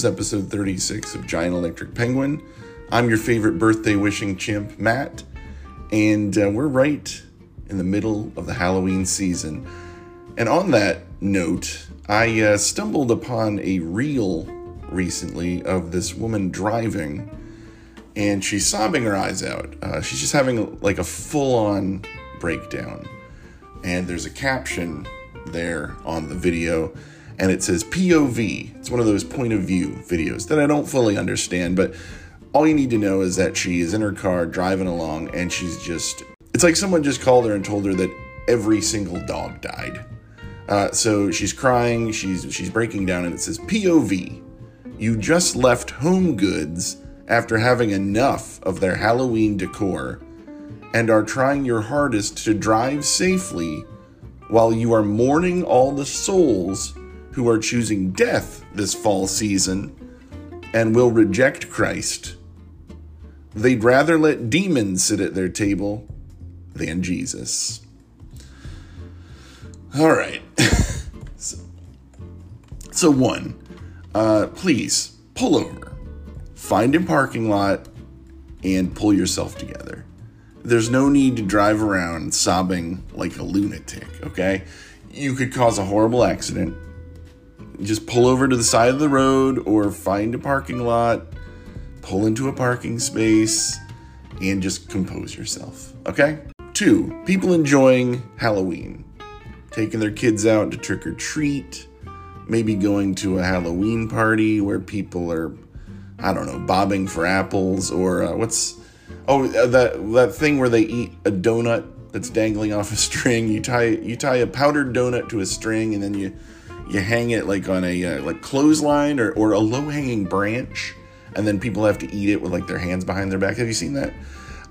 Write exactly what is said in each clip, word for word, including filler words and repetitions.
is episode thirty-six of Giant Electric Penguin. I'm your favorite birthday wishing chimp, Matt, and uh, we're right in the middle of the Halloween season. And on that note, I uh, stumbled upon a reel recently of this woman driving, and she's sobbing her eyes out. Uh, she's just having a, like a full-on breakdown. And there's a caption there on the video, and it says P O V. It's one of those point of view videos that I don't fully understand, but all you need to know is that she is in her car driving along, and she's just... It's like someone just called her and told her that every single dog died. Uh, so she's crying, she's she's breaking down, and it says P O V. You just left Home Goods after having enough of their Halloween decor and are trying your hardest to drive safely while you are mourning all the souls who are choosing death this fall season and will reject Christ. They'd rather let demons sit at their table than Jesus. All right. so, so one, uh, please pull over, find a parking lot, and pull yourself together. There's no need to drive around sobbing like a lunatic, okay? You could cause a horrible accident. Just pull over to the side of the road or find a parking lot, pull into a parking space, and just compose yourself, okay? Two, people enjoying Halloween. Taking their kids out to trick or treat, maybe going to a Halloween party where people are, I don't know, bobbing for apples or uh, what's... Oh, that that thing where they eat a donut that's dangling off a string. You tie you tie a powdered donut to a string, and then you you hang it like on a uh, like clothesline or, or a low hanging branch, and then people have to eat it with like their hands behind their back. Have you seen that?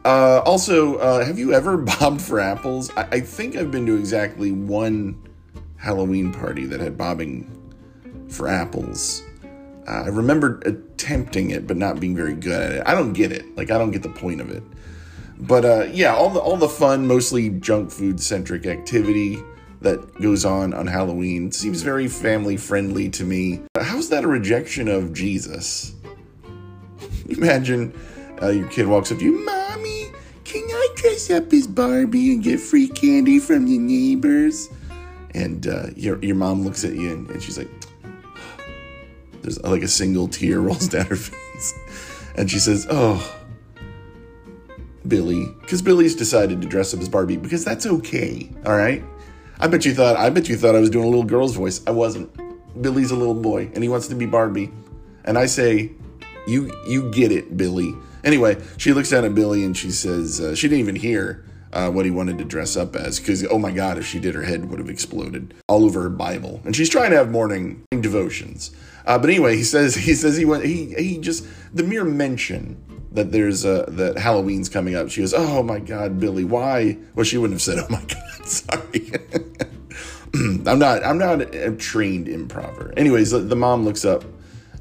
Uh, also, uh, have you ever bobbed for apples? I, I think I've been to exactly one Halloween party that had bobbing for apples. Uh, I remember attempting it, but not being very good at it. I don't get it. Like, I don't get the point of it. But, uh, yeah, all the all the fun, mostly junk food-centric activity that goes on on Halloween seems very family-friendly to me. How's that a rejection of Jesus? Imagine uh, your kid walks up to you, Mommy, can I dress up as Barbie and get free candy from your neighbors? And uh, your, your mom looks at you, and, and she's like... There's like a single tear rolls down her face. And she says, oh, Billy. Because Billy's decided to dress up as Barbie because that's okay. All right. I bet you thought I bet you thought I was doing a little girl's voice. I wasn't. Billy's a little boy and he wants to be Barbie. And I say, you you get it, Billy. Anyway, she looks down at Billy and she says uh, she didn't even hear uh, what he wanted to dress up as. Because, oh, my God, if she did, her head would have exploded all over her Bible. And she's trying to have morning devotions. Uh, but anyway, he says he says he went he he just the mere mention that there's uh that Halloween's coming up. She goes, oh my God, Billy, why? Well, she wouldn't have said, oh my God, sorry. I'm not I'm not a trained improver. Anyways, the, the mom looks up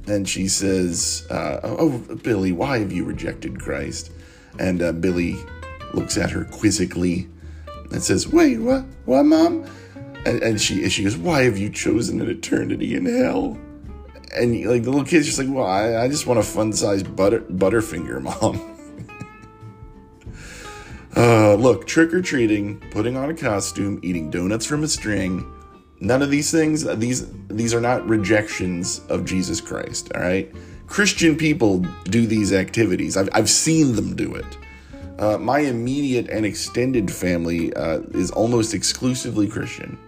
and she says, uh, oh, oh Billy, why have you rejected Christ? And uh, Billy looks at her quizzically and says, wait, what? What, Mom? And, and she and she goes, why have you chosen an eternity in hell? And like the little kid's just like, well, I, I just want a fun-sized butter Butterfinger, Mom. uh, look, trick-or-treating, putting on a costume, eating donuts from a string. None of these things, these these are not rejections of Jesus Christ, all right? Christian people do these activities. I've, I've seen them do it. Uh, my immediate and extended family uh, is almost exclusively Christian.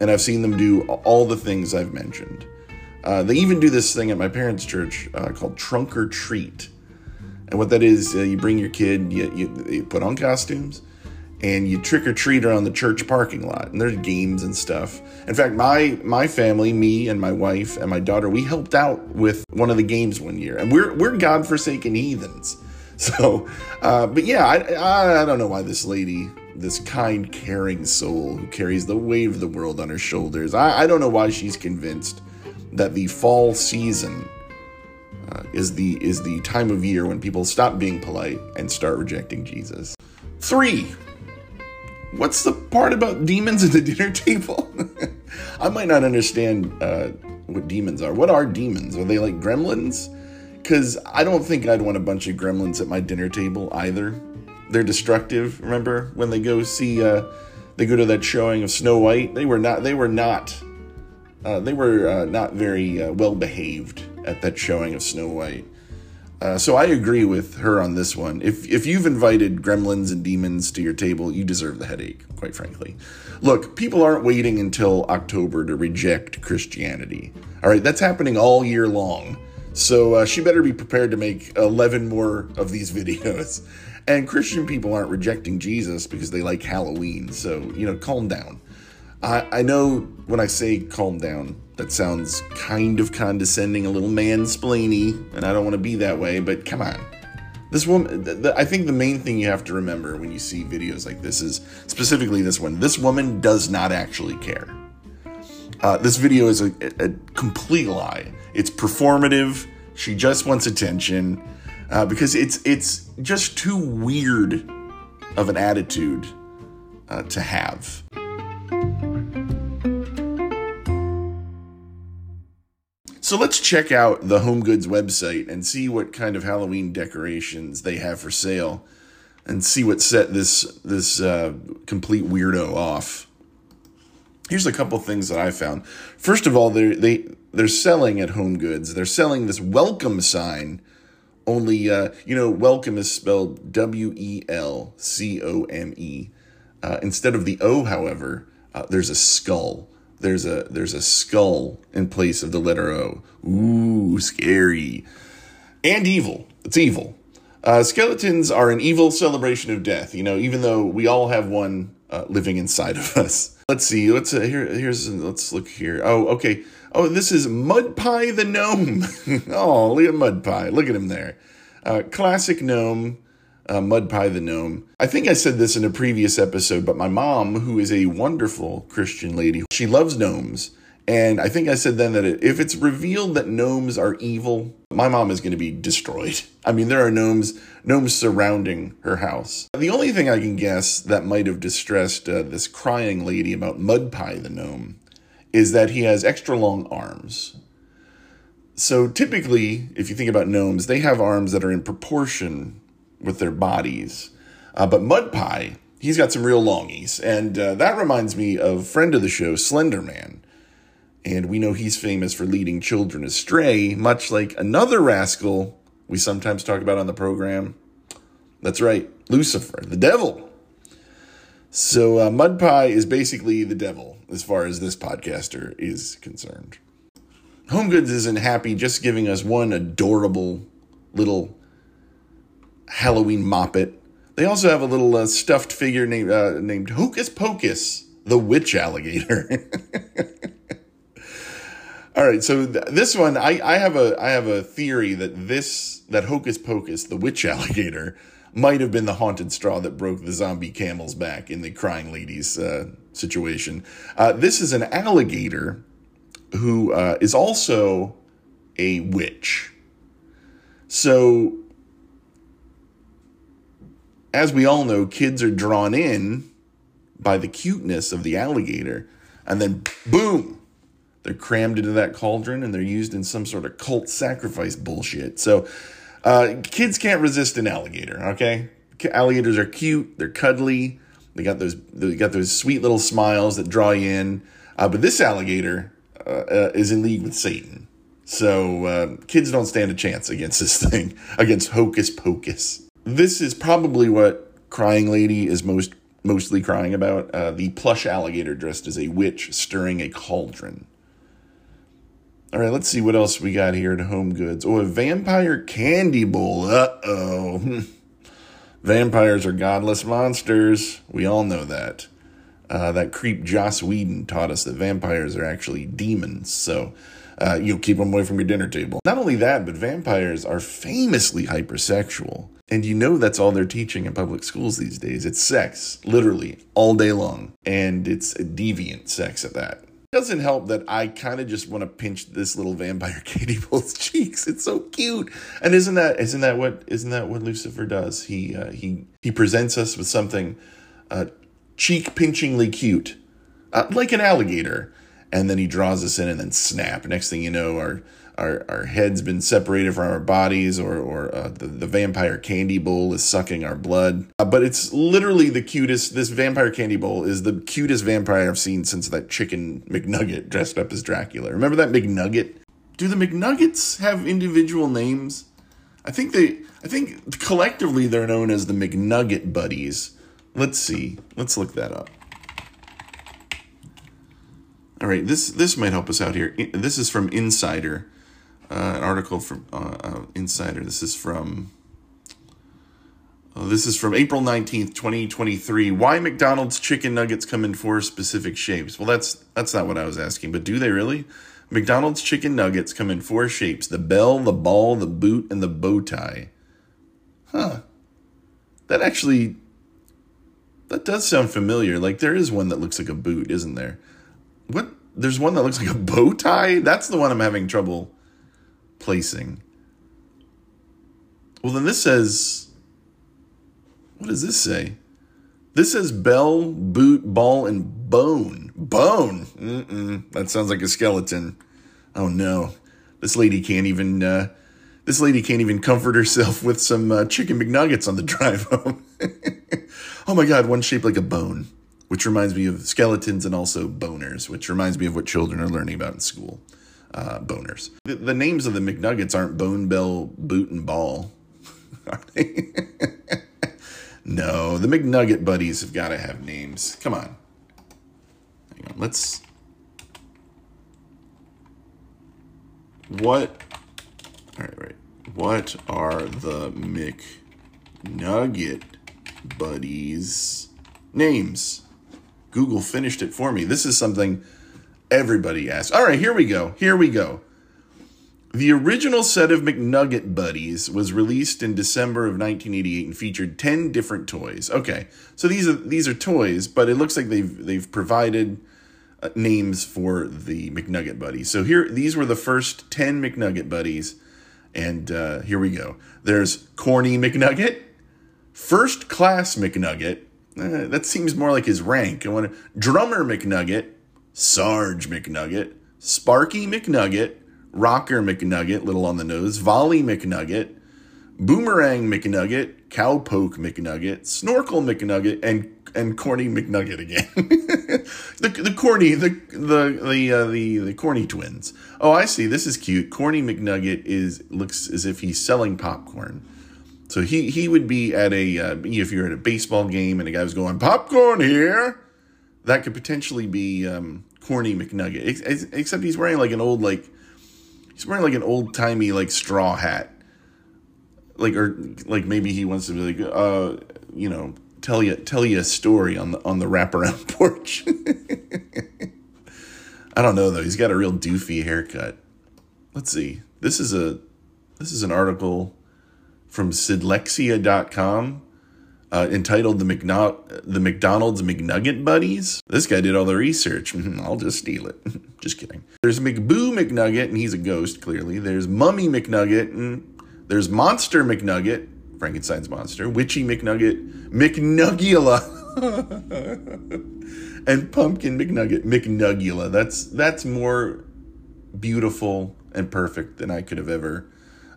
And I've seen them do all the things I've mentioned. Uh, they even do this thing at my parents' church uh, called Trunk or Treat. And what that is, uh, you bring your kid, you, you, you put on costumes, and you trick or treat around the church parking lot. And there's games and stuff. In fact, my my family, me and my wife and my daughter, we helped out with one of the games one year. And we're we're godforsaken heathens. So, uh, but yeah, I, I I don't know why this lady, this kind, caring soul who carries the weight of the world on her shoulders, I, I don't know why she's convinced that the fall season uh, is the is the time of year when people stop being polite and start rejecting Jesus. Three, what's the part about demons at the dinner table? I might not understand uh, what demons are. What are demons? Are they like gremlins? Because I don't think I'd want a bunch of gremlins at my dinner table either. They're destructive. Remember when they go see, uh, they go to that showing of Snow White? They were not, they were not, uh, they were uh, not very uh, well behaved at that showing of Snow White. Uh, so I agree with her on this one. If if you've invited gremlins and demons to your table, you deserve the headache, quite frankly. Look, people aren't waiting until October to reject Christianity. All right, that's happening all year long. So uh, she better be prepared to make eleven more of these videos. And Christian people aren't rejecting Jesus because they like Halloween. So, you know, calm down. I, I know when I say calm down, that sounds kind of condescending, a little mansplainy, and I don't want to be that way, but come on. This woman, th- th- I think the main thing you have to remember when you see videos like this is, specifically this one, this woman does not actually care. Uh, this video is a, a, a complete lie. It's performative. She just wants attention uh, because it's, it's just too weird of an attitude uh, to have. So let's check out the Home Goods website and see what kind of Halloween decorations they have for sale and see what set this this uh, complete weirdo off. Here's a couple things that I found. First of all, they're, they, they're selling at Home Goods. They're selling this welcome sign, only, uh, you know, welcome is spelled W E L C O M E. Uh, instead of the O, however, uh, there's a skull. There's a there's a skull in place of the letter O. Ooh, scary. And evil. It's evil. Uh, skeletons are an evil celebration of death, you know, even though we all have one uh, living inside of us. Let's see. Let's uh, here here's let's look here. Oh, okay. Oh, this is Mudpie the gnome. Oh, look at Mudpie. Look at him there. Uh, classic gnome. Uh, Mudpie the gnome. I think I said this in a previous episode, but my mom, who is a wonderful Christian lady, she loves gnomes. And I think I said then that if it's revealed that gnomes are evil, my mom is going to be destroyed. I mean, there are gnomes, gnomes surrounding her house. The only thing I can guess that might have distressed uh, this crying lady about Mudpie the gnome is that he has extra long arms. So typically, if you think about gnomes, they have arms that are in proportion with their bodies. Uh, but Mudpie, he's got some real longies. And uh, that reminds me of friend of the show, Slender Man. And we know he's famous for leading children astray, much like another rascal we sometimes talk about on the program. That's right, Lucifer, the devil. So uh, Mudpie is basically the devil, as far as this podcaster is concerned. Home Goods isn't happy just giving us one adorable little Halloween Moppet. They also have a little uh, stuffed figure named uh, named Hocus Pocus, the witch alligator. All right, so th- this one, I, I have a I have a theory that this that Hocus Pocus, the witch alligator, might have been the haunted straw that broke the zombie camel's back in the crying lady's uh, situation. Uh, this is an alligator who uh, is also a witch. So, as we all know, kids are drawn in by the cuteness of the alligator, and then boom, they're crammed into that cauldron and they're used in some sort of cult sacrifice bullshit. So uh, kids can't resist an alligator, okay? Alligators are cute, they're cuddly, they got those they got those sweet little smiles that draw you in, uh, but this alligator uh, uh, is in league with Satan. So uh, kids don't stand a chance against this thing, against Hocus Pocus. This is probably what Crying Lady is most mostly crying about. Uh, the plush alligator dressed as a witch stirring a cauldron. All right, let's see what else we got here at Home Goods. Oh, a vampire candy bowl. Uh-oh. Vampires are godless monsters. We all know that. Uh, that creep Joss Whedon taught us that vampires are actually demons. So uh, you keep them away from your dinner table. Not only that, but vampires are famously hypersexual. And you know that's all they're teaching in public schools these days. It's sex, literally, all day long. And it's a deviant sex at that. It doesn't help that I kind of just want to pinch this little vampire Katie Bull's cheeks. It's so cute. And isn't that isn't that what isn't that what Lucifer does? He uh, he he presents us with something uh, cheek-pinchingly cute, uh, like an alligator. And then he draws us in, and then snap. Next thing you know, our our, our head's been separated from our bodies, or, or uh, the, the vampire candy bowl is sucking our blood. Uh, but it's literally the cutest. This vampire candy bowl is the cutest vampire I've seen since that chicken McNugget dressed up as Dracula. Remember that McNugget? Do the McNuggets have individual names? I think they, I think collectively they're known as the McNugget Buddies. Let's see. Let's look that up. All right, this this might help us out here. This is from Insider, uh, an article from uh, uh, Insider. This is from oh, this is from April nineteenth, twenty twenty-three. Why McDonald's chicken nuggets come in four specific shapes? Well, that's that's not what I was asking, but do they really? McDonald's chicken nuggets come in four shapes: the bell, the ball, the boot, and the bow tie. Huh. That actually that does sound familiar. Like there is one that looks like a boot, isn't there? What? There's one that looks like a bow tie? That's the one I'm having trouble placing. Well, then this says... What does this say? This says bell, boot, ball, and bone. Bone? Mm-mm. That sounds like a skeleton. Oh, no. This lady can't even... Uh, this lady can't even comfort herself with some uh, chicken McNuggets on the drive home. Oh, my God. One shaped like a bone. Which reminds me of skeletons and also boners, which reminds me of what children are learning about in school, uh, boners. The, the names of the McNuggets aren't Bone, Bell, Boot, and Ball, are they? No, the McNugget Buddies have got to have names. Come on. Hang on, let's... What... All right, right. What are the McNugget Buddies' names? Google finished it for me. This is something everybody asks. All right, here we go. Here we go. The original set of McNugget Buddies was released in December of nineteen eighty-eight and featured ten different toys. Okay, so these are these are toys, but it looks like they've they've provided uh, names for the McNugget Buddies. So here, these were the first ten McNugget Buddies, and uh, here we go. There's Corny McNugget, First Class McNugget. Uh, that seems more like his rank. I want to Drummer McNugget, Sarge McNugget, Sparky McNugget, Rocker McNugget, little on the nose, Volley McNugget, Boomerang McNugget, Cowpoke McNugget, Snorkel McNugget, and and Corny McNugget again. the the corny the the the uh, the the corny twins. Oh, I see. This is cute. Corny McNugget is looks as if he's selling popcorn. So he, he would be at a, uh, if you're at a baseball game and a guy was going, popcorn here, that could potentially be um, Corny McNugget. Ex- except he's wearing like an old, like, he's wearing like an old-timey, like, straw hat. Like, or, like, maybe he wants to be like, uh, you know, tell you, tell you a story on the, on the wraparound porch. I don't know, though. He's got a real doofy haircut. Let's see. This is a, this is an article... from Sidlexia dot com, uh, entitled the, McNo- the McDonald's McNugget Buddies. This guy did all the research. I'll just steal it. Just kidding. There's McBoo McNugget, and he's a ghost, clearly. There's Mummy McNugget, and there's Monster McNugget, Frankenstein's monster, Witchy McNugget, McNugula, and Pumpkin McNugget, McNugula. That's, that's more beautiful and perfect than I could have ever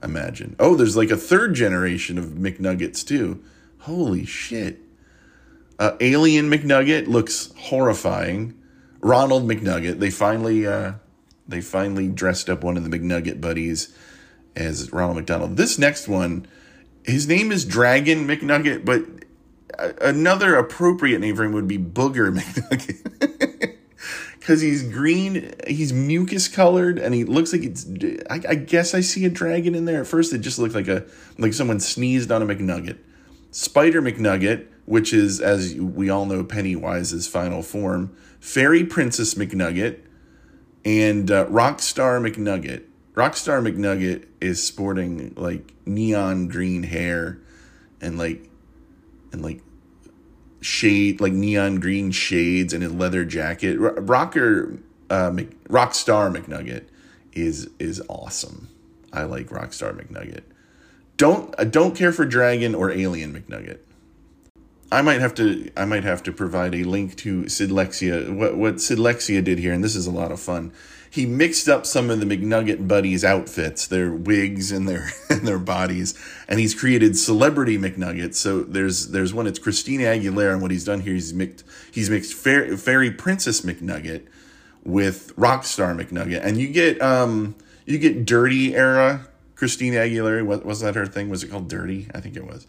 imagine. Oh, there's like a third generation of McNuggets too. Holy shit. Uh, Alien McNugget looks horrifying. Ronald McNugget. They finally, uh, they finally dressed up one of the McNugget Buddies as Ronald McDonald. This next one, his name is Dragon McNugget, but another appropriate name for him would be Booger McNugget. Because he's green, he's mucus colored, and he looks like it's... I, I guess I see a dragon in there. At first, it just looked like a like someone sneezed on a McNugget. Spider McNugget, which is, as we all know, Pennywise's final form. Fairy Princess McNugget. And uh, Rockstar McNugget. Rockstar McNugget is sporting, like, neon green hair and, like, and, like, shade, like neon green shades, and a leather jacket. Rocker uh Mc, Rockstar McNugget is is awesome. I like Rockstar McNugget. Don't I don't care for Dragon or Alien McNugget. I might have to I might have to provide a link to Sidlexia. What what Sidlexia did here, and this is a lot of fun. He mixed up some of the McNugget Buddies' outfits, their wigs and their and their bodies, and he's created celebrity McNuggets. So there's there's one. It's Christina Aguilera, and what he's done here, he's mixed he's mixed Fair, Fairy Princess McNugget with Rockstar McNugget, and you get um you get Dirty era Christina Aguilera. What was that her thing? Was it called Dirty? I think it was.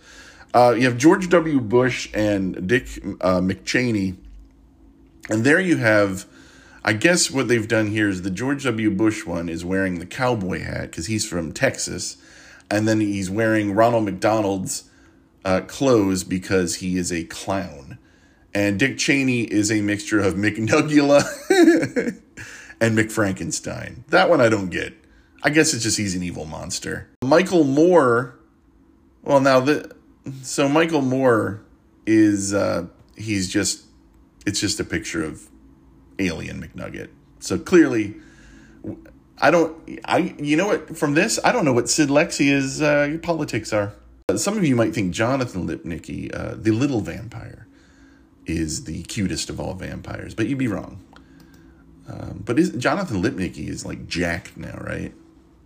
Uh, you have George W. Bush and Dick uh, McCheney. And there you have, I guess what they've done here is the George W. Bush one is wearing the cowboy hat because he's from Texas. And then he's wearing Ronald McDonald's uh, clothes because he is a clown. And Dick Cheney is a mixture of McNugula and McFrankenstein. That one I don't get. I guess it's just he's an evil monster. Michael Moore. Well, now the... So Michael Moore is, uh, he's just, it's just a picture of Alien McNugget. So clearly, I don't, I you know what, from this, I don't know what Sidlexia's uh, politics are. Some of you might think Jonathan Lipnicki, uh, the little vampire, is the cutest of all vampires, but you'd be wrong. Um, but is, Jonathan Lipnicki is like jacked now, right?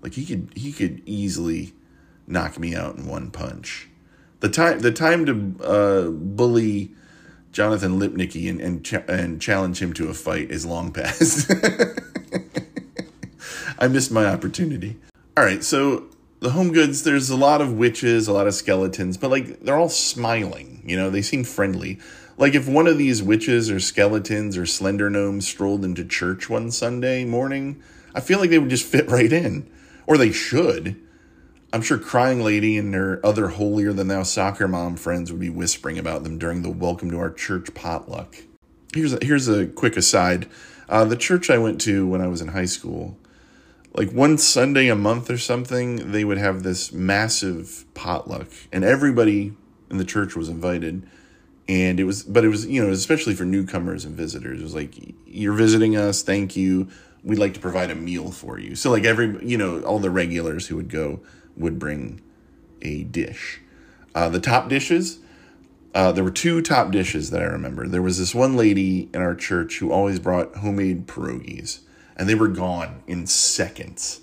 Like he could he could easily knock me out in one punch. The time, the time to uh, bully Jonathan Lipnicki and and, ch- and challenge him to a fight is long past. I missed my opportunity. All right, so the Home Goods, there's a lot of witches, a lot of skeletons, but like they're all smiling. You know, they seem friendly. Like if one of these witches or skeletons or slender gnomes strolled into church one Sunday morning, I feel like they would just fit right in, or they should. I'm sure Crying Lady and her other holier-than-thou soccer mom friends would be whispering about them during the Welcome to Our Church potluck. Here's a, here's a quick aside. Uh, the church I went to when I was in high school, like one Sunday a month or something, they would have this massive potluck, and everybody in the church was invited. And it was, but it was, you know, especially for newcomers and visitors. It was like, you're visiting us, thank you. We'd like to provide a meal for you. So like every, you know, all the regulars who would go would bring a dish. Uh, the top dishes, uh, there were two top dishes that I remember. There was this one lady in our church who always brought homemade pierogies, and they were gone in seconds.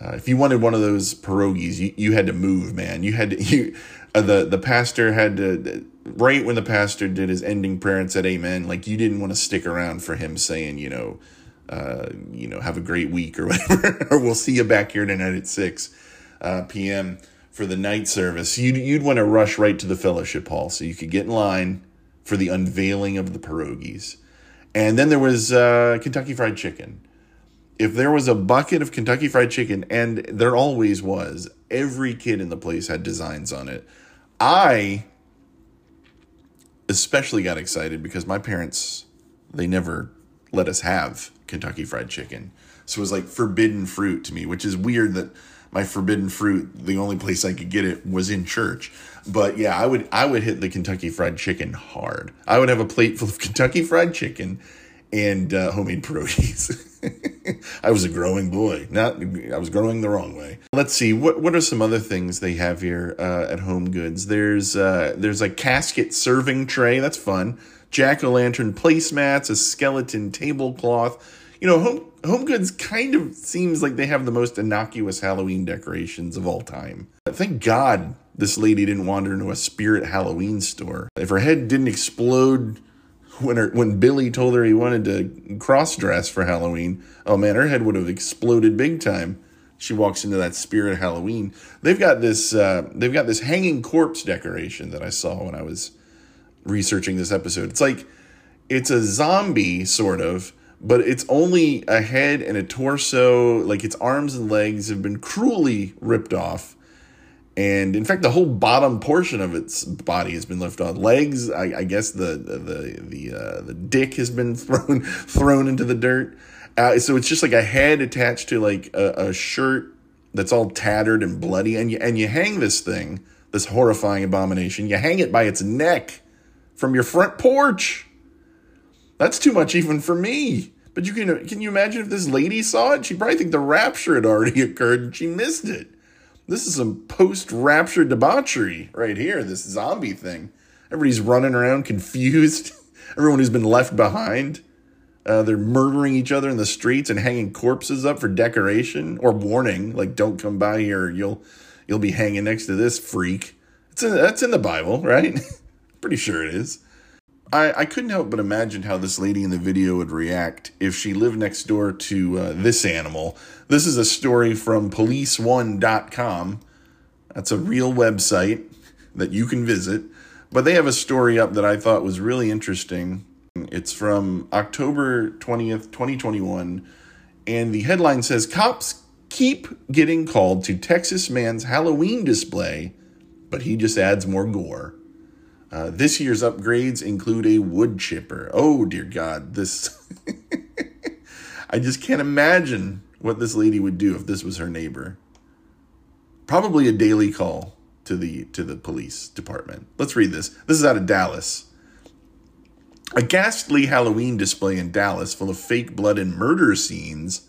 Uh, if you wanted one of those pierogies, you, you had to move, man. You had to, you, uh, the, the pastor had to, right when the pastor did his ending prayer and said amen, like you didn't want to stick around for him saying, you know, uh, you know, have a great week or whatever, or we'll see you back here tonight at six. Uh, p m for the night service. You'd, you'd want to rush right to the fellowship hall so you could get in line for the unveiling of the pierogies. And then there was uh, Kentucky Fried Chicken. If there was a bucket of Kentucky Fried Chicken, and there always was, every kid in the place had designs on it. I especially got excited because my parents, they never let us have Kentucky Fried Chicken. So it was like forbidden fruit to me, which is weird that my forbidden fruit, the only place I could get it was in church. But yeah, I would I would hit the Kentucky Fried Chicken hard. I would have a plate full of Kentucky Fried Chicken and uh, homemade pierogies. I was a growing boy. Not I was growing the wrong way. Let's see, what what are some other things they have here uh, at Home Goods? There's uh, there's a casket serving tray. That's fun. Jack-o'-lantern placemats, a skeleton tablecloth. You know, Home, Home Goods kind of seems like they have the most innocuous Halloween decorations of all time. Thank God this lady didn't wander into a Spirit Halloween store. If her head didn't explode when her, when Billy told her he wanted to cross-dress for Halloween, oh man, her head would have exploded big time. She walks into that Spirit Halloween. They've got this, uh, they've got this hanging corpse decoration that I saw when I was researching this episode. It's like, it's a zombie sort of, but it's only a head and a torso, like its arms and legs have been cruelly ripped off. And in fact, the whole bottom portion of its body has been left on legs. I, I guess the the the uh, the dick has been thrown thrown into the dirt. Uh, so it's just like a head attached to like a, a shirt that's all tattered and bloody. And you, and you hang this thing, this horrifying abomination, you hang it by its neck from your front porch. That's too much even for me. But you can can you imagine if this lady saw it? She'd probably think the rapture had already occurred and she missed it. This is some post-rapture debauchery right here, this zombie thing. Everybody's running around confused. Everyone who's been left behind. Uh, they're murdering each other in the streets and hanging corpses up for decoration or warning. Like, don't come by here. You'll you'll be hanging next to this freak. It's in, that's in the Bible, right? Pretty sure it is. I, I couldn't help but imagine how this lady in the video would react if she lived next door to uh, this animal. This is a story from police one dot com. That's a real website that you can visit. But they have a story up that I thought was really interesting. It's from October twentieth, twenty twenty-one, and the headline says, "Cops keep getting called to Texas man's Halloween display, but he just adds more gore. Uh, this year's upgrades include a wood chipper." Oh, dear God, this... I just can't imagine what this lady would do if this was her neighbor. Probably a daily call to the to the police department. Let's read this. This is out of Dallas. "A ghastly Halloween display in Dallas full of fake blood and murder scenes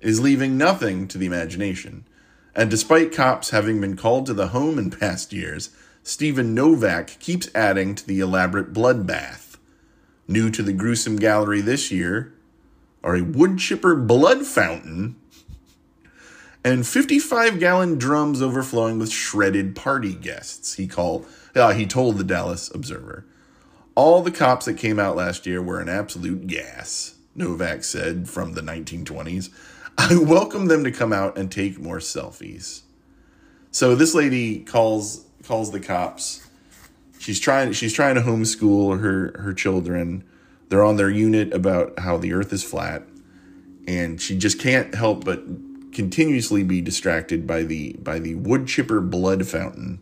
is leaving nothing to the imagination. And despite cops having been called to the home in past years, Stephen Novak keeps adding to the elaborate bloodbath. New to the gruesome gallery this year are a wood chipper blood fountain and fifty-five gallon drums overflowing with shredded party guests," he called. Uh, he told the Dallas Observer. "All the cops that came out last year were an absolute gas," Novak said, from the nineteen twenties. "I welcome them to come out and take more selfies." So this lady calls calls the cops. She's trying she's trying to homeschool her, her children. They're on their unit about how the earth is flat, and she just can't help but continuously be distracted by the by the wood chipper blood fountain.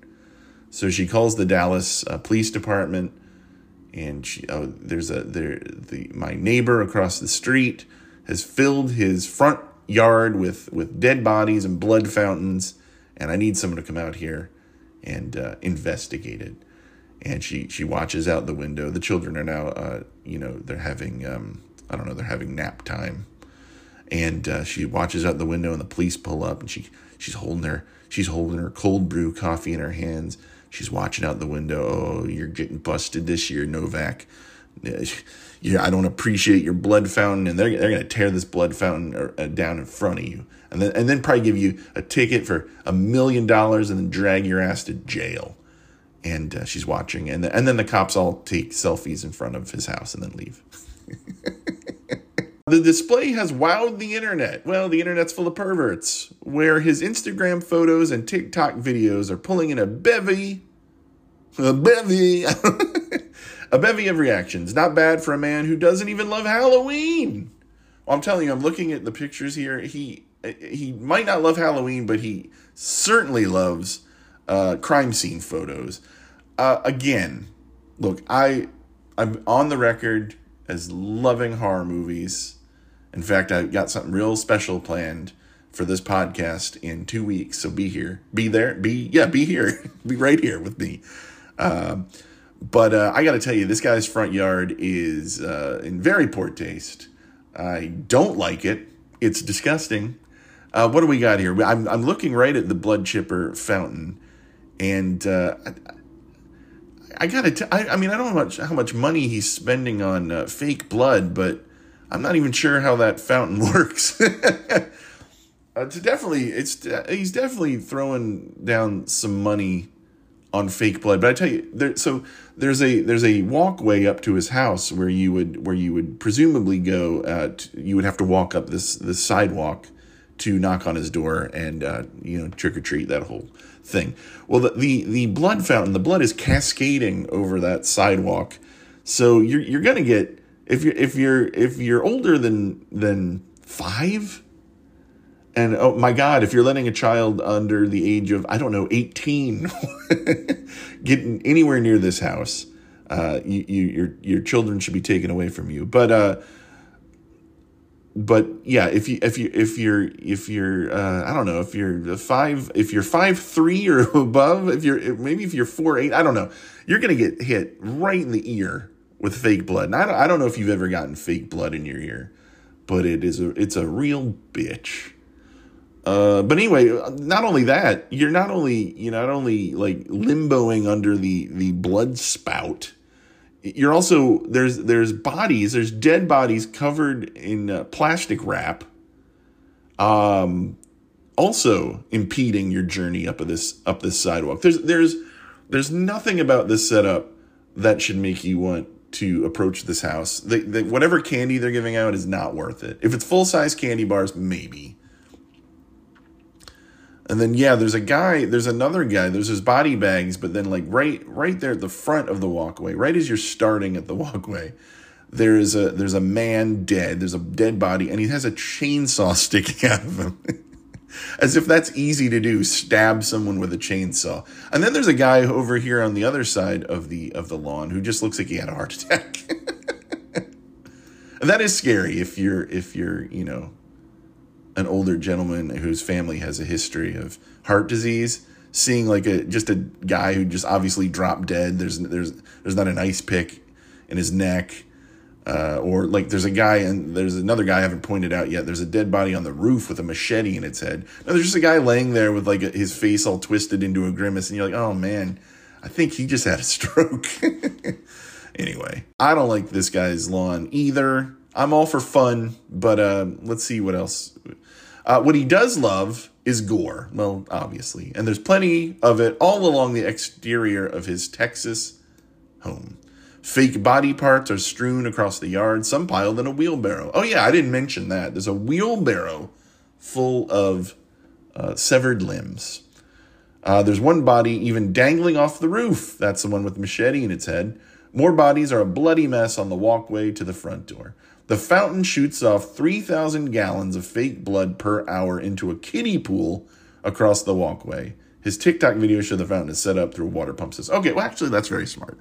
So she calls the Dallas uh, Police Department. And she, oh, there's a there the my neighbor across the street has filled his front yard with, with dead bodies and blood fountains, and I need someone to come out here and uh, investigate it. And she she watches out the window. The children are now uh, you know they're having um, I don't know they're having nap time, and uh, she watches out the window, and the police pull up, and she she's holding her she's holding her cold brew coffee in her hands. She's watching out the window. "Oh, you're getting busted this year, Novak. Yeah, I don't appreciate your blood fountain, and they're they're gonna tear this blood fountain down in front of you, and then and then probably give you a ticket for a million dollars, and then drag your ass to jail." And uh, she's watching, and the, and then the cops all take selfies in front of his house and then leave. "The display has wowed the internet. Well, the internet's full of perverts, where his Instagram photos and TikTok videos are pulling in a bevy, a bevy, a bevy of reactions. Not bad for a man who doesn't even love Halloween." Well, I'm telling you, I'm looking at the pictures here. He he might not love Halloween, but he certainly loves uh, crime scene photos. Uh, again, look, I I'm on the record as loving horror movies. In fact, I've got something real special planned for this podcast in two weeks. So be here, be there, be, yeah, be here, be right here with me. Uh, but uh, I got to tell you, this guy's front yard is uh, in very poor taste. I don't like it. It's disgusting. Uh, what do we got here? I'm, I'm looking right at the blood chipper fountain, and uh, I, I gotta. T- I, I mean, I don't know much how much money he's spending on uh, fake blood, but I'm not even sure how that fountain works. uh, to definitely, it's uh, he's definitely throwing down some money on fake blood. But I tell you, there, so there's a there's a walkway up to his house where you would where you would presumably go. Uh, to, you would have to walk up this this sidewalk to knock on his door and uh, you know trick or treat, that whole thing. Well, the, the the blood fountain, the blood is cascading over that sidewalk, so you're you're gonna get if you're if you're if you're older than than five, and oh my God, if you're letting a child under the age of I don't know eighteen get anywhere near this house, uh, you, you your your children should be taken away from you. But uh, but yeah, if you if you if you're if you're uh, I don't know if you're five if you're five three or above, if you're maybe if you're four eight I don't know, you're gonna get hit right in the ear with fake blood. And I don't I don't know if you've ever gotten fake blood in your ear, but it is a it's a real bitch. Uh, but anyway, not only that, you're not only you're not only like limboing under the the blood spout. You're also there's there's bodies, there's dead bodies covered in uh, plastic wrap. Um, also impeding your journey up of this up this sidewalk. There's there's there's nothing about this setup that should make you want to approach this house. The, the, whatever candy they're giving out is not worth it. If it's full size candy bars, maybe. And then, yeah, there's a guy, there's another guy, there's his body bags, but then, like, right right there at the front of the walkway, right as you're starting at the walkway, there is a there's a man dead, there's a dead body, and he has a chainsaw sticking out of him. As if that's easy to do, stab someone with a chainsaw. And then there's a guy over here on the other side of the of the lawn who just looks like he had a heart attack. And that is scary if you're, if you're, you know, an older gentleman whose family has a history of heart disease, seeing like a, just a guy who just obviously dropped dead. There's, there's, there's not an ice pick in his neck. Uh, or like there's a guy and there's another guy I haven't pointed out yet. There's a dead body on the roof with a machete in its head. No, there's just a guy laying there with like a, his face all twisted into a grimace. And you're like, oh man, I think he just had a stroke. Anyway, I don't like this guy's lawn either. I'm all for fun, but uh, let's see what else. Uh, what he does love is gore. Well, obviously. And there's plenty of it all along the exterior of his Texas home. Fake body parts are strewn across the yard, some piled in a wheelbarrow. Oh, yeah, I didn't mention that. There's a wheelbarrow full of uh, severed limbs. Uh, there's one body even dangling off the roof. That's the one with the machete in its head. More bodies are a bloody mess on the walkway to the front door. The fountain shoots off three thousand gallons of fake blood per hour into a kiddie pool across the walkway. His TikTok video show the fountain is set up through water pump system. Okay, well, actually, that's very smart.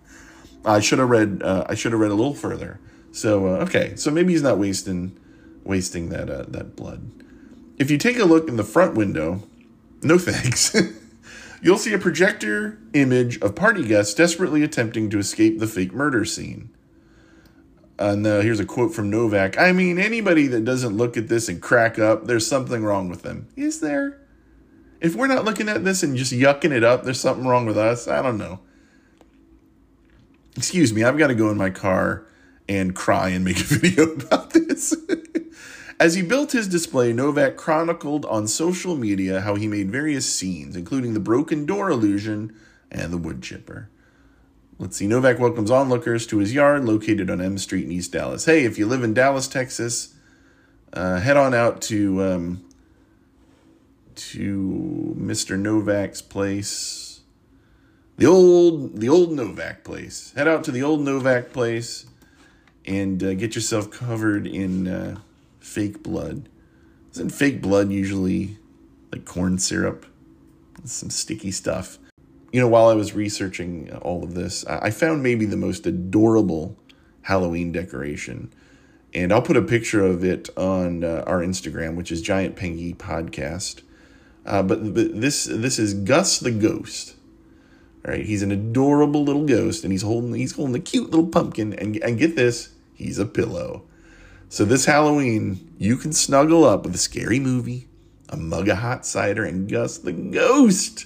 I should have read. Uh, I should have read a little further. So uh, okay, so maybe he's not wasting, wasting that uh, that blood. If you take a look in the front window, no thanks. You'll see a projector image of party guests desperately attempting to escape the fake murder scene. And uh, here's a quote from Novak. I mean, anybody that doesn't look at this and crack up, there's something wrong with them. Is there? If we're not looking at this and just yucking it up, there's something wrong with us. I don't know. Excuse me, I've got to go in my car and cry and make a video about this. As he built his display, Novak chronicled on social media how he made various scenes, including the broken door illusion and the wood chipper. Let's see. Novak welcomes onlookers to his yard located on M Street in East Dallas. Hey, if you live in Dallas, Texas, uh, head on out to um, to Mister Novak's place, the old the old Novak place. Head out to the old Novak place and uh, get yourself covered in uh, fake blood. Isn't fake blood usually like corn syrup? That's some sticky stuff. You know, while I was researching all of this, I found maybe the most adorable Halloween decoration. And I'll put a picture of it on uh, our Instagram, which is Giant Pengy Podcast. Uh, but, but this this is Gus the Ghost. All right, he's an adorable little ghost, and he's holding he's holding a cute little pumpkin. And, and get this, he's a pillow. So this Halloween, you can snuggle up with a scary movie, a mug of hot cider, and Gus the Ghost.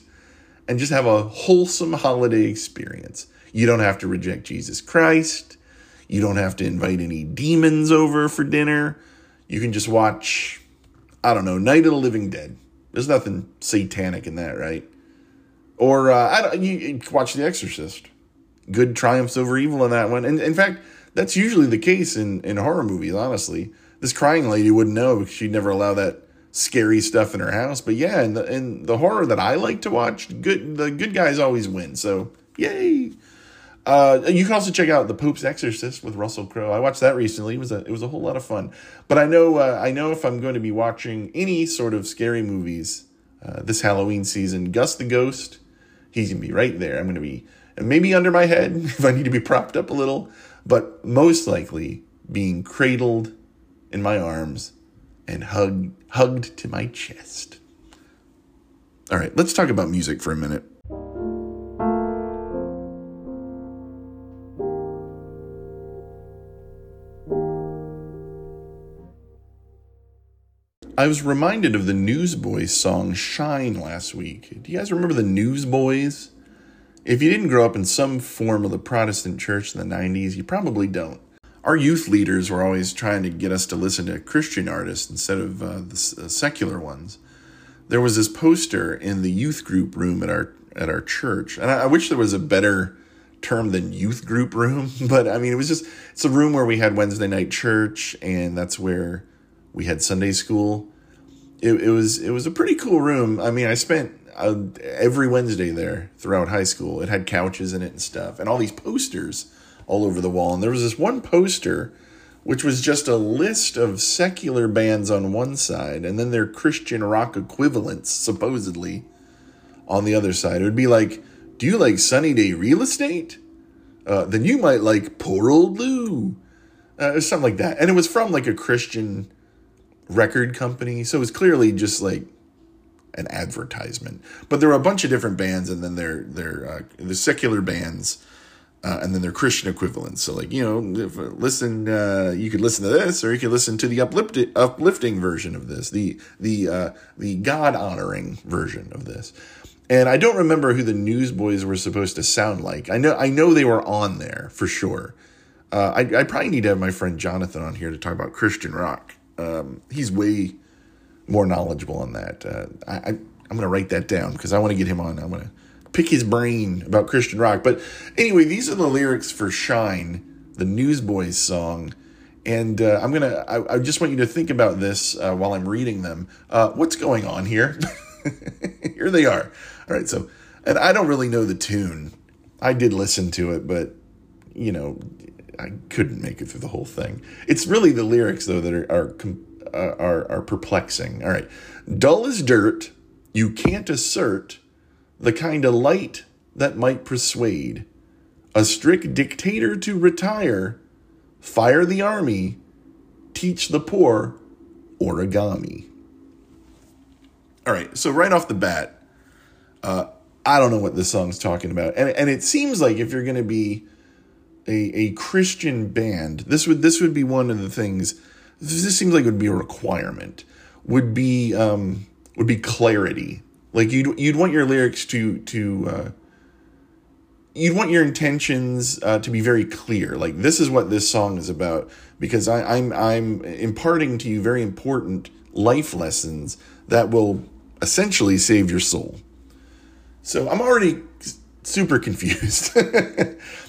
And just have a wholesome holiday experience. You don't have to reject Jesus Christ. You don't have to invite any demons over for dinner. You can just watch, I don't know, Night of the Living Dead. There's nothing satanic in that, right? Or uh, I don't, you, you watch The Exorcist. Good triumphs over evil on that one. And in fact, that's usually the case in, in horror movies, honestly. This crying lady wouldn't know because she'd never allow that scary stuff in her house, but yeah, and the, and the horror that I like to watch, good the good guys always win, so yay. Uh, you can also check out The Pope's Exorcist with Russell Crowe. I watched that recently. It was a it was a whole lot of fun. But I know uh, I know if I'm going to be watching any sort of scary movies uh, this Halloween season, Gus the Ghost, he's gonna be right there. I'm gonna be maybe under my head if I need to be propped up a little, but most likely being cradled in my arms and hugged hugged to my chest. All right, let's talk about music for a minute. I was reminded of the Newsboys song Shine last week. Do you guys remember the Newsboys? If you didn't grow up in some form of the Protestant church in the nineties, you probably don't. Our youth leaders were always trying to get us to listen to Christian artists instead of uh, the uh, secular ones. There was this poster in the youth group room at our at our church, and I, I wish there was a better term than youth group room, but I mean, it was just, it's a room where we had Wednesday night church, and that's where we had Sunday school. It, it was it was a pretty cool room. I mean, I spent uh, every Wednesday there throughout high school. It had couches in it and stuff, and all these posters all over the wall. And there was this one poster, which was just a list of secular bands on one side, and then their Christian rock equivalents, supposedly, on the other side. It would be like, do you like Sunny Day Real Estate? Uh, then you might like Poor Old Lou. Uh, or something like that. And it was from like a Christian record company. So it was clearly just like an advertisement. But there were a bunch of different bands, and then their, their, uh, the secular bands, uh, and then their Christian equivalents. So like, you know, if, uh, listen, uh, you could listen to this, or you could listen to the uplifti- uplifting version of this, the, the, uh, the God-honoring version of this. And I don't remember who the Newsboys were supposed to sound like. I know I know they were on there for sure. Uh, I, I probably need to have my friend Jonathan on here to talk about Christian rock. Um, he's way more knowledgeable on that. Uh, I, I, I'm going to write that down because I want to get him on. I want to pick his brain about Christian rock. But anyway, these are the lyrics for Shine, the Newsboys song. And uh, I'm going to, I, I just want you to think about this uh, while I'm reading them. Uh, what's going on here? Here they are. All right, so, and I don't really know the tune. I did listen to it, but, you know, I couldn't make it through the whole thing. It's really the lyrics, though, that are are are, are perplexing. All right. Dull as dirt, you can't assert the kind of light that might persuade a strict dictator to retire, fire the army, teach the poor origami. All right, so right off the bat, uh, I don't know what this song's talking about. And and it seems like if you're going to be a a Christian band, this would this would be one of the things, this seems like it would be a requirement, would be um, would be clarity. Like you'd, you'd want your lyrics to, to uh, you'd want your intentions uh, to be very clear. Like this is what this song is about, because I, I'm I'm imparting to you very important life lessons that will essentially save your soul. So I'm already super confused.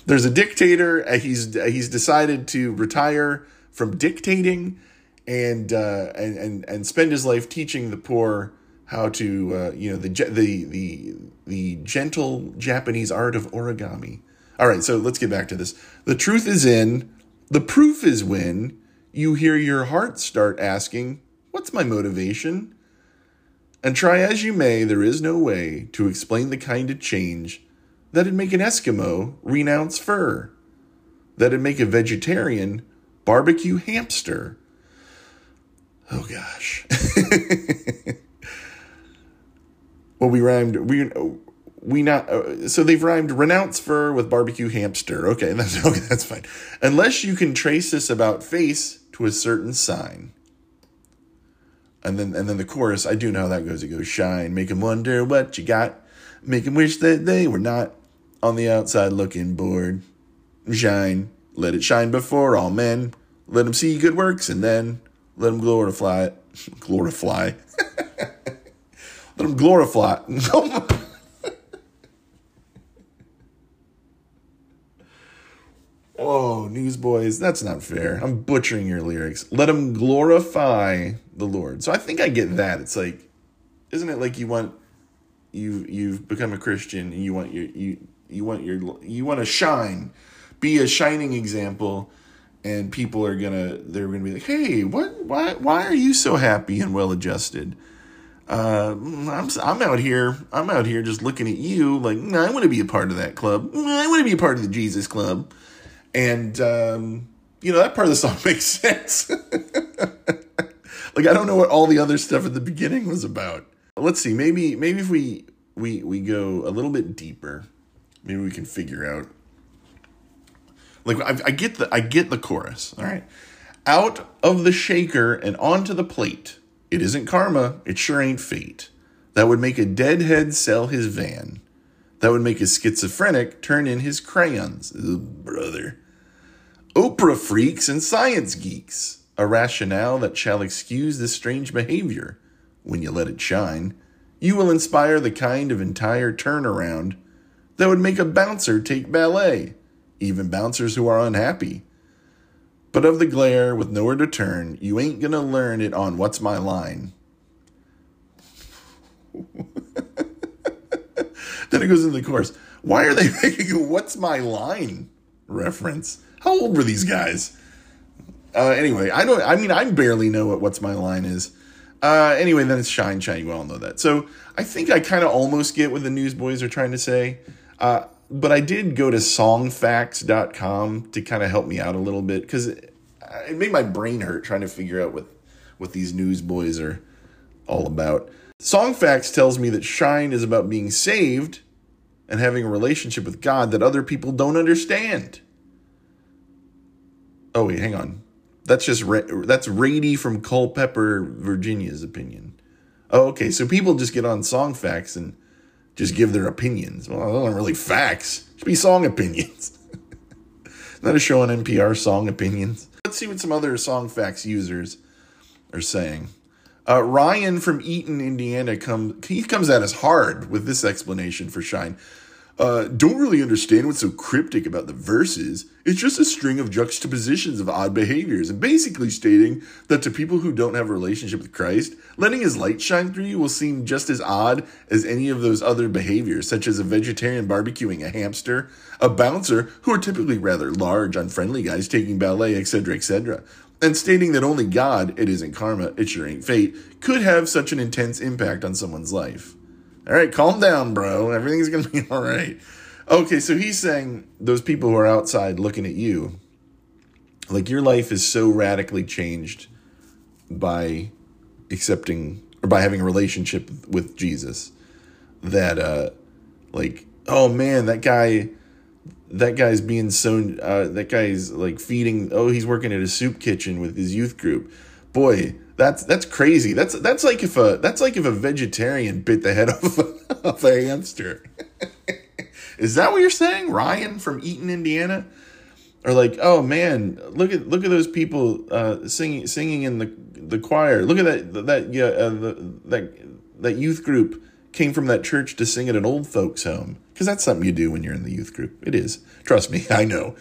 There's a dictator. He's he's decided to retire from dictating, and uh, and and and spend his life teaching the poor how to uh, you know the the the the gentle Japanese art of origami. All right, so let's get back to this. The truth is in. The proof is when you hear your heart start asking, "What's my motivation?" And try as you may, there is no way to explain the kind of change that'd make an Eskimo renounce fur, that'd make a vegetarian barbecue hamster. Oh gosh. Well, we rhymed, we, we not, uh, so they've rhymed renounce fur with barbecue hamster. Okay, that's, okay, that's fine. Unless you can trace this about face to a certain sign. And then and then the chorus, I do know how that goes. It goes, shine, make them wonder what you got. Make them wish that they were not on the outside looking bored. Shine, let it shine before all men. Let them see good works and then let them glorify it. Glorify. Let them glorify it. Oh, Newsboys, that's not fair. I'm butchering your lyrics. Let them glorify the Lord. So I think I get that. It's like, isn't it like you want, you you've become a Christian and you want your you you want your you want to shine, be a shining example, and people are gonna they're gonna be like, hey, what why why are you so happy and well adjusted? Uh, I'm I'm out here I'm out here just looking at you like, nah, I want to be a part of that club. Nah, I want to be a part of the Jesus Club. And, um, you know, that part of the song makes sense. Like, I don't know what all the other stuff at the beginning was about. Let's see, maybe maybe if we, we, we go a little bit deeper, maybe we can figure out. Like, I, I get the I get the chorus, all right? Out of the shaker and onto the plate. It isn't karma. It sure ain't fate. That would make a deadhead sell his van. That would make a schizophrenic turn in his crayons. Ugh, brother. Oprah freaks and science geeks. A rationale that shall excuse this strange behavior. When you let it shine, you will inspire the kind of entire turnaround that would make a bouncer take ballet. Even bouncers who are unhappy. But of the glare with nowhere to turn, you ain't gonna learn it on What's My Line. Then it goes into the chorus. Why are they making a What's My Line reference? How old were these guys? Uh, anyway, I don't. I mean, I barely know what What's My Line is. Uh, anyway, then it's Shine, Shine. We all know that. So I think I kind of almost get what the Newsboys are trying to say. Uh, But I did go to song facts dot com to kind of help me out a little bit because it, it made my brain hurt trying to figure out what, what these Newsboys are all about. SongFacts tells me that Shine is about being saved and having a relationship with God that other people don't understand. Oh, wait, hang on. That's just that's Rady from Culpeper, Virginia's opinion. Oh, okay, so people just get on SongFacts and just give their opinions. Well, those aren't really facts. It should be song opinions. Not a show on N P R, song opinions. Let's see what some other song facts users are saying. Uh, Ryan from Eaton, Indiana, come, he comes at us hard with this explanation for Shine. Uh, don't really understand what's so cryptic about the verses. It's just a string of juxtapositions of odd behaviors and basically stating that to people who don't have a relationship with Christ, letting his light shine through you will seem just as odd as any of those other behaviors, such as a vegetarian barbecuing a hamster, a bouncer, who are typically rather large, unfriendly guys taking ballet, et cetera, et cetera, and stating that only God, it isn't karma, it sure ain't fate, could have such an intense impact on someone's life. All right, calm down, bro. Everything's going to be all right. Okay, so he's saying those people who are outside looking at you, like your life is so radically changed by accepting or by having a relationship with Jesus that uh, like, oh, man, that guy, that guy's being so, uh, that guy's like feeding. Oh, he's working at a soup kitchen with his youth group. Boy, That's that's crazy. That's that's like if a that's like if a vegetarian bit the head off a, off a hamster. Is that what you're saying, Ryan from Eaton, Indiana? Or like, oh man, look at look at those people uh, singing singing in the the choir. Look at that that yeah uh, the, that that youth group came from that church to sing at an old folks' home, because that's something you do when you're in the youth group. It is. Trust me, I know.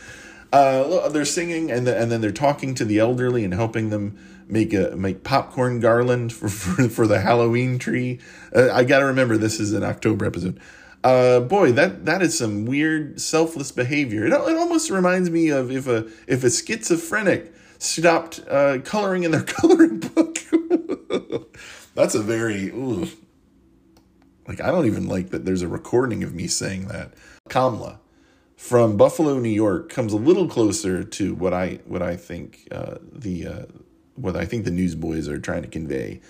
Uh, they're singing and the, and then they're talking to the elderly and helping them make a make popcorn garland for for, for the Halloween tree. Uh, I got to remember this is an October episode. Uh, boy, that that is some weird selfless behavior. It it almost reminds me of if a if a schizophrenic stopped uh, coloring in their coloring book. That's a very ooh. Like I don't even like that. There's a recording of me saying that. Kamla from Buffalo, New York, comes a little closer to what I what I think uh, the uh, what I think the Newsboys are trying to convey.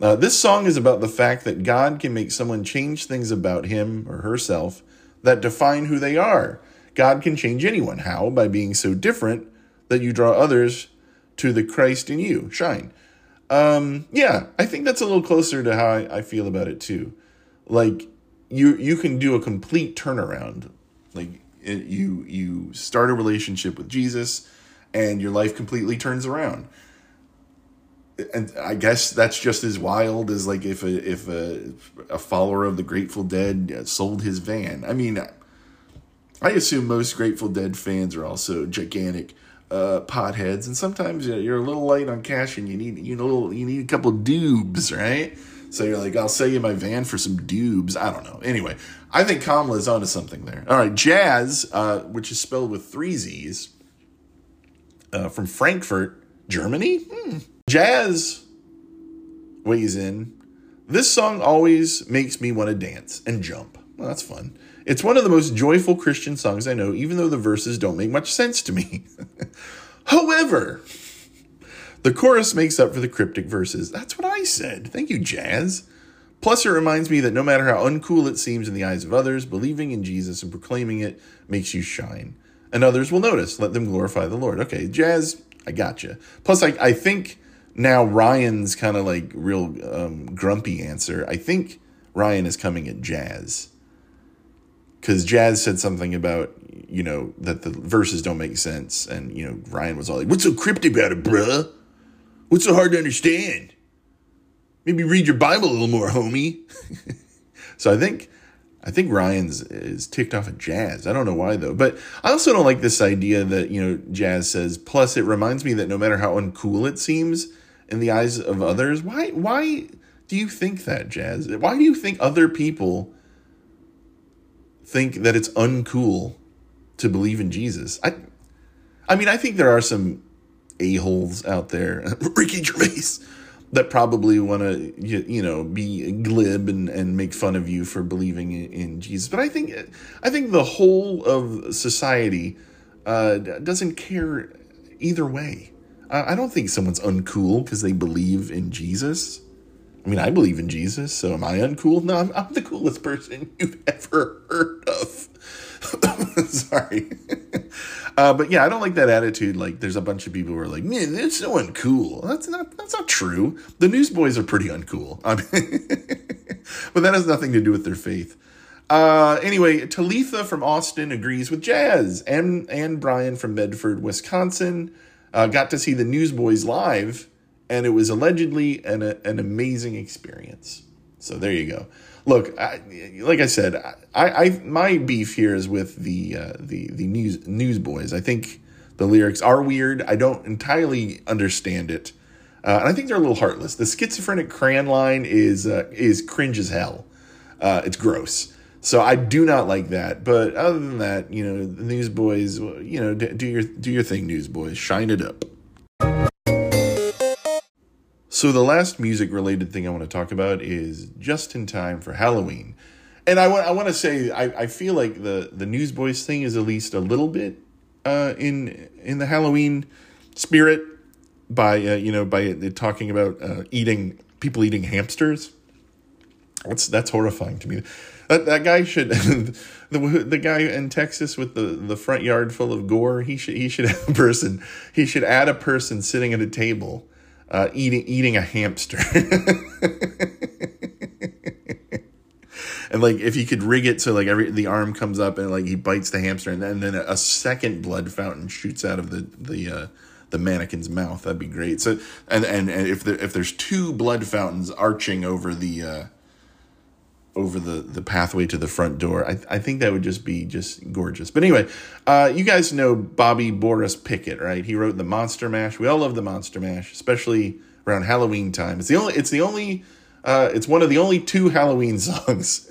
Uh, this song is about the fact that God can make someone change things about him or herself that define who they are. God can change anyone. How? By being so different that you draw others to the Christ in you. Shine. Um, yeah, I think that's a little closer to how I, I feel about it too. Like you you can do a complete turnaround. Like. It, you you start a relationship with Jesus, and your life completely turns around. And I guess that's just as wild as like if a if a a follower of the Grateful Dead sold his van. I mean, I assume most Grateful Dead fans are also gigantic uh, potheads, and sometimes you're a little light on cash, and you need you know you need a couple doobs, right? So you're like, I'll sell you my van for some doobs. I don't know. Anyway, I think Kamla is onto something there. All right, Jazz, uh, which is spelled with three Z's, uh, from Frankfurt, Germany. Hmm. Jazz weighs in. This song always makes me want to dance and jump. Well, that's fun. It's one of the most joyful Christian songs I know, even though the verses don't make much sense to me. However... the chorus makes up for the cryptic verses. That's what I said. Thank you, Jazz. Plus, it reminds me that no matter how uncool it seems in the eyes of others, believing in Jesus and proclaiming it makes you shine. And others will notice. Let them glorify the Lord. Okay, Jazz, I gotcha. Plus, I, I think Now, Ryan's kind of like real um, grumpy answer. I think Ryan is coming at Jazz. Because Jazz said something about, you know, that the verses don't make sense. And, you know, Ryan was all like, what's so cryptic about it, bruh? What's so hard to understand? Maybe read your Bible a little more, homie. So I think I think Ryan's is ticked off at Jazz. I don't know why, though. But I also don't like this idea that, you know, Jazz says, plus it reminds me that no matter how uncool it seems in the eyes of others, why, why do you think that, Jazz? Why do you think other people think that it's uncool to believe in Jesus? I I mean, I think there are some a-holes out there, Ricky Gervais, that probably want to, you, you know, be glib and, and make fun of you for believing in, in Jesus. But I think I think the whole of society uh, doesn't care either way. I, I don't think someone's uncool because they believe in Jesus. I mean, I believe in Jesus, so am I uncool? No, I'm, I'm the coolest person you've ever heard of. Sorry. uh, but yeah, I don't like that attitude. Like, there's a bunch of people who are like, man, that's so uncool. That's not that's not true. The Newsboys are pretty uncool. I mean, but that has nothing to do with their faith. Uh, anyway, Talitha from Austin agrees with Jazz. And, and Brian from Bedford, Wisconsin, uh, got to see the Newsboys live. And it was allegedly an a, an amazing experience. So there you go. Look, I, like I said, I, I my beef here is with the uh, the the news Newsboys. I think the lyrics are weird. I don't entirely understand it, uh, and I think they're a little heartless. The schizophrenic crayon line is uh, is cringe as hell. Uh, it's gross. So I do not like that. But other than that, you know, the Newsboys, you know, do your do your thing, Newsboys. Shine it up. So the last music-related thing I want to talk about is Just in Time for Halloween. And I, wa- I want to say, I, I feel like the, the Newsboys thing is at least a little bit uh, in in the Halloween spirit by, uh, you know, by uh, talking about uh, eating people eating hamsters. That's, that's horrifying to me. That, that guy should, the the guy in Texas with the, the front yard full of gore, he should, he should have a person, he should add a person sitting at a table Uh, eating eating a hamster. And like if you could rig it so like every the arm comes up and like he bites the hamster and then, and then a second blood fountain shoots out of the the uh, the mannequin's mouth, that'd be great. So and and, and if there, if there's two blood fountains arching over the uh, over the, the pathway to the front door, I I think that would just be just gorgeous. But anyway, uh, you guys know Bobby Boris Pickett, right? He wrote the Monster Mash. We all love the Monster Mash, especially around Halloween time. It's the only, it's the only, uh, it's one of the only two Halloween songs,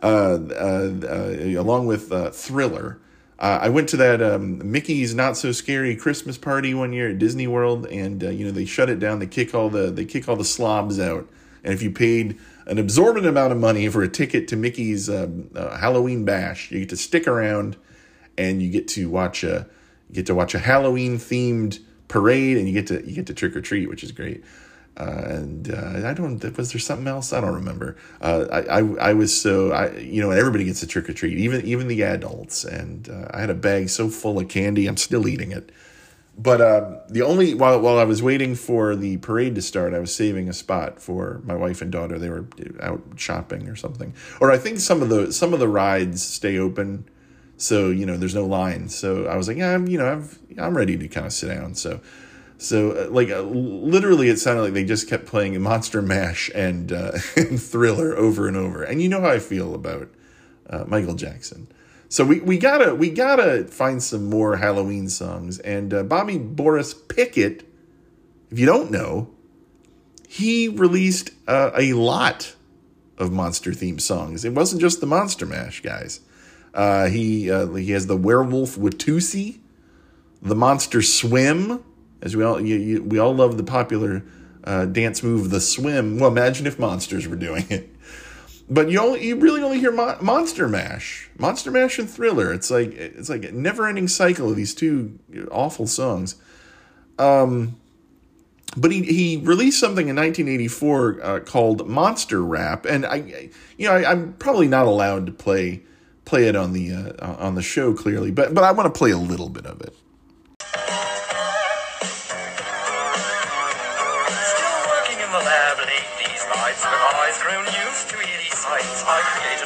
uh, uh, uh along with uh, Thriller. Uh, I went to that um, Mickey's Not So Scary Christmas party one year at Disney World, and uh, you know they shut it down. They kick all the they kick all the slobs out, and if you paid an absorbent amount of money for a ticket to Mickey's uh, uh, Halloween Bash, you get to stick around, and you get to watch a you get to watch a Halloween themed parade, and you get to you get to trick or treat, which is great. Uh, and uh, I don't was there something else? I don't remember. Uh, I, I I was so I you know everybody gets to trick or treat, even even the adults. And uh, I had a bag so full of candy, I'm still eating it. But uh, the only while while I was waiting for the parade to start, I was saving a spot for my wife and daughter. They were out shopping or something. Or I think some of the some of the rides stay open, so you know there's no line. So I was like, yeah, I'm you know I've I'm ready to kind of sit down. So so uh, like uh, literally, it sounded like they just kept playing Monster Mash and, uh, and Thriller over and over. And you know how I feel about uh, Michael Jackson. So we, we gotta we gotta find some more Halloween songs. And uh, Bobby Boris Pickett, if you don't know, he released uh, a lot of monster themed songs. It wasn't just the Monster Mash, guys. Uh, he uh, he has the Werewolf Watusi, the Monster Swim, as we all you, you, we all love the popular uh, dance move, the swim. Well, imagine if monsters were doing it. But you only, you really only hear Mo- Monster Mash, Monster Mash and Thriller. It's like it's like a never-ending cycle of these two awful songs. Um, but he, he released something in nineteen eighty-four uh, called Monster Rap, and I, you know, I, I'm probably not allowed to play play it on the uh, on the show clearly, but but I want to play a little bit of it.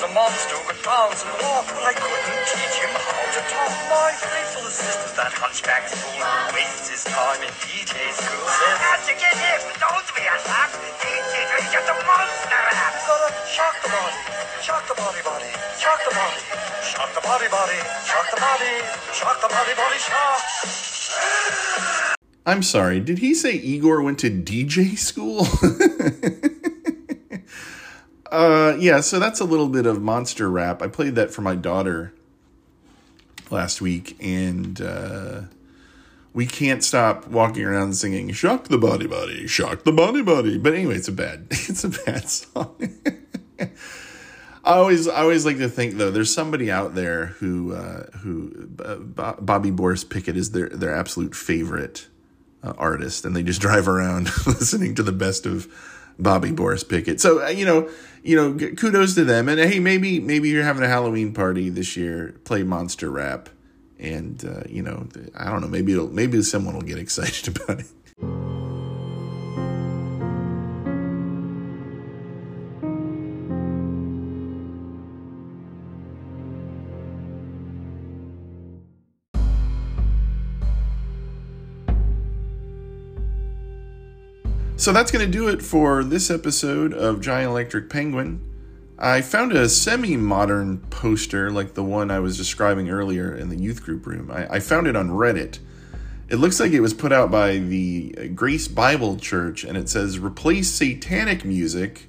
the monster would bounce and walk, but I couldn't teach him how to talk. My faithful assistant, that hunchback fool, wastes his time in D J school. You have to get him, don't be a sap. D J, get the monster rap. You gotta shock the body, shock the body, body, shock the body, shock the body, body, shock the body, shock the body, body, shock. I'm sorry, did he say Igor went to D J school? Uh, yeah, so that's a little bit of Monster Rap. I played that for my daughter last week, and uh, we can't stop walking around singing "Shock the Body Body, Shock the Body Body." But anyway, it's a bad, it's a bad song. I always, I always like to think though, there's somebody out there who, uh, who uh, Bo- Bobby Boris Pickett is their their absolute favorite uh, artist, and they just drive around listening to the best of Bobby Boris Pickett. So, uh, you know, you know, kudos to them. And hey, maybe, maybe you're having a Halloween party this year, play Monster Rap. And, uh, you know, I don't know, maybe it'll, maybe someone will get excited about it. So that's going to do it for this episode of Giant Electric Penguin. I found a semi-modern poster like the one I was describing earlier in the youth group room. I, I found it on Reddit. It looks like it was put out by the Grace Bible Church, and it says, replace satanic music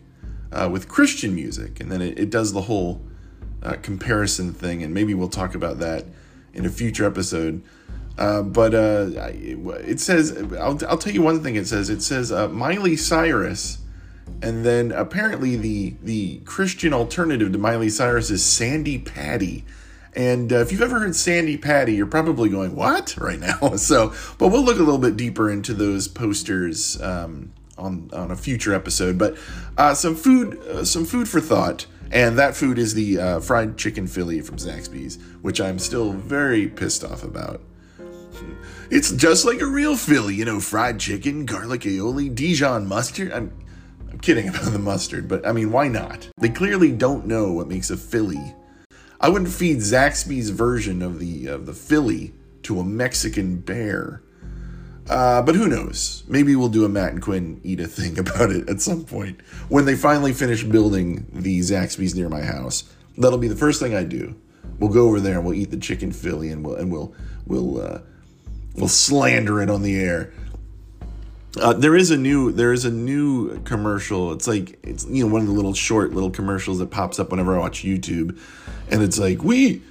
uh, with Christian music. And then it, it does the whole uh, comparison thing, and maybe we'll talk about that in a future episode. Uh, but uh, it says, I'll, I'll tell you one thing it says. It says uh, Miley Cyrus, and then apparently the the Christian alternative to Miley Cyrus is Sandy Patty. And uh, if you've ever heard Sandy Patty, you're probably going, what? Right now. So, but we'll look a little bit deeper into those posters um, on, on a future episode. But uh, some food, uh, some food for thought. And that food is the uh, fried chicken Philly from Zaxby's, which I'm still very pissed off about. It's just like a real Philly, you know, fried chicken, garlic aioli, Dijon mustard. I'm, I'm kidding about the mustard, but I mean, why not? They clearly don't know what makes a Philly. I wouldn't feed Zaxby's version of the of the Philly to a Mexican bear. Uh, but who knows? Maybe we'll do a Matt and Quinn eat a thing about it at some point. When they finally finish building the Zaxby's near my house, that'll be the first thing I do. We'll go over there and we'll eat the chicken Philly and we'll, and we'll, we'll, uh, We'll slander it on the air. Uh, there is a new, there is a new commercial. It's like, it's, you know, one of the little short little commercials that pops up whenever I watch YouTube. And it's like, we,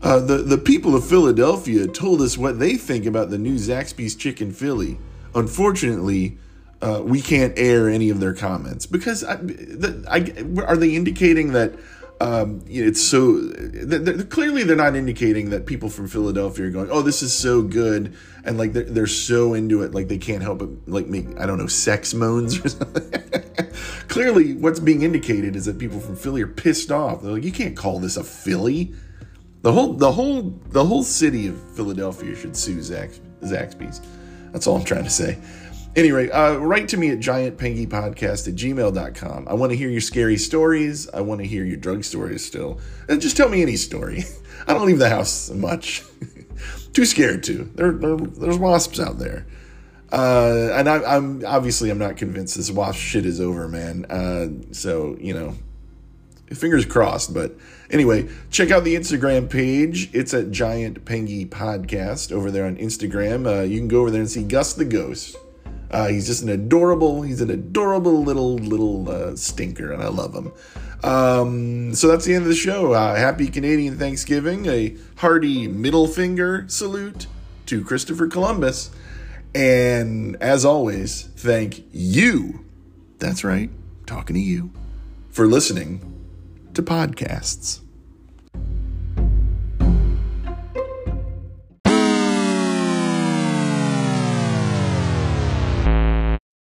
uh, the, the people of Philadelphia told us what they think about the new Zaxby's Chicken Philly. Unfortunately, uh, we can't air any of their comments because I, the, I, are they indicating that, Um, it's so they're, clearly they're not indicating that people from Philadelphia are going, oh, this is so good. And like, they're, they're so into it. Like they can't help but like make, I don't know, sex moans or something. Clearly what's being indicated is that people from Philly are pissed off. They're like, you can't call this a Philly. The whole, the whole, the whole city of Philadelphia should sue Zax, Zaxby's. That's all I'm trying to say. Anyway, uh, write to me at giant pengy podcast at gmail dot com. I want to hear your scary stories. I want to hear your drug stories still. And just tell me any story. I don't leave the house much. Too scared to. There, there, there's wasps out there. Uh, and I, I'm obviously I'm not convinced this wasp shit is over, man. Uh, so, you know, fingers crossed. But anyway, check out the Instagram page. It's at Giant Pengy Podcast over there on Instagram. Uh, you can go over there and see Gus the Ghost. Uh, he's just an adorable, he's an adorable little, little uh, stinker, and I love him. Um, so that's the end of the show. Uh, happy Canadian Thanksgiving, a hearty middle finger salute to Christopher Columbus. And as always, thank you, that's right, talking to you, for listening to podcasts.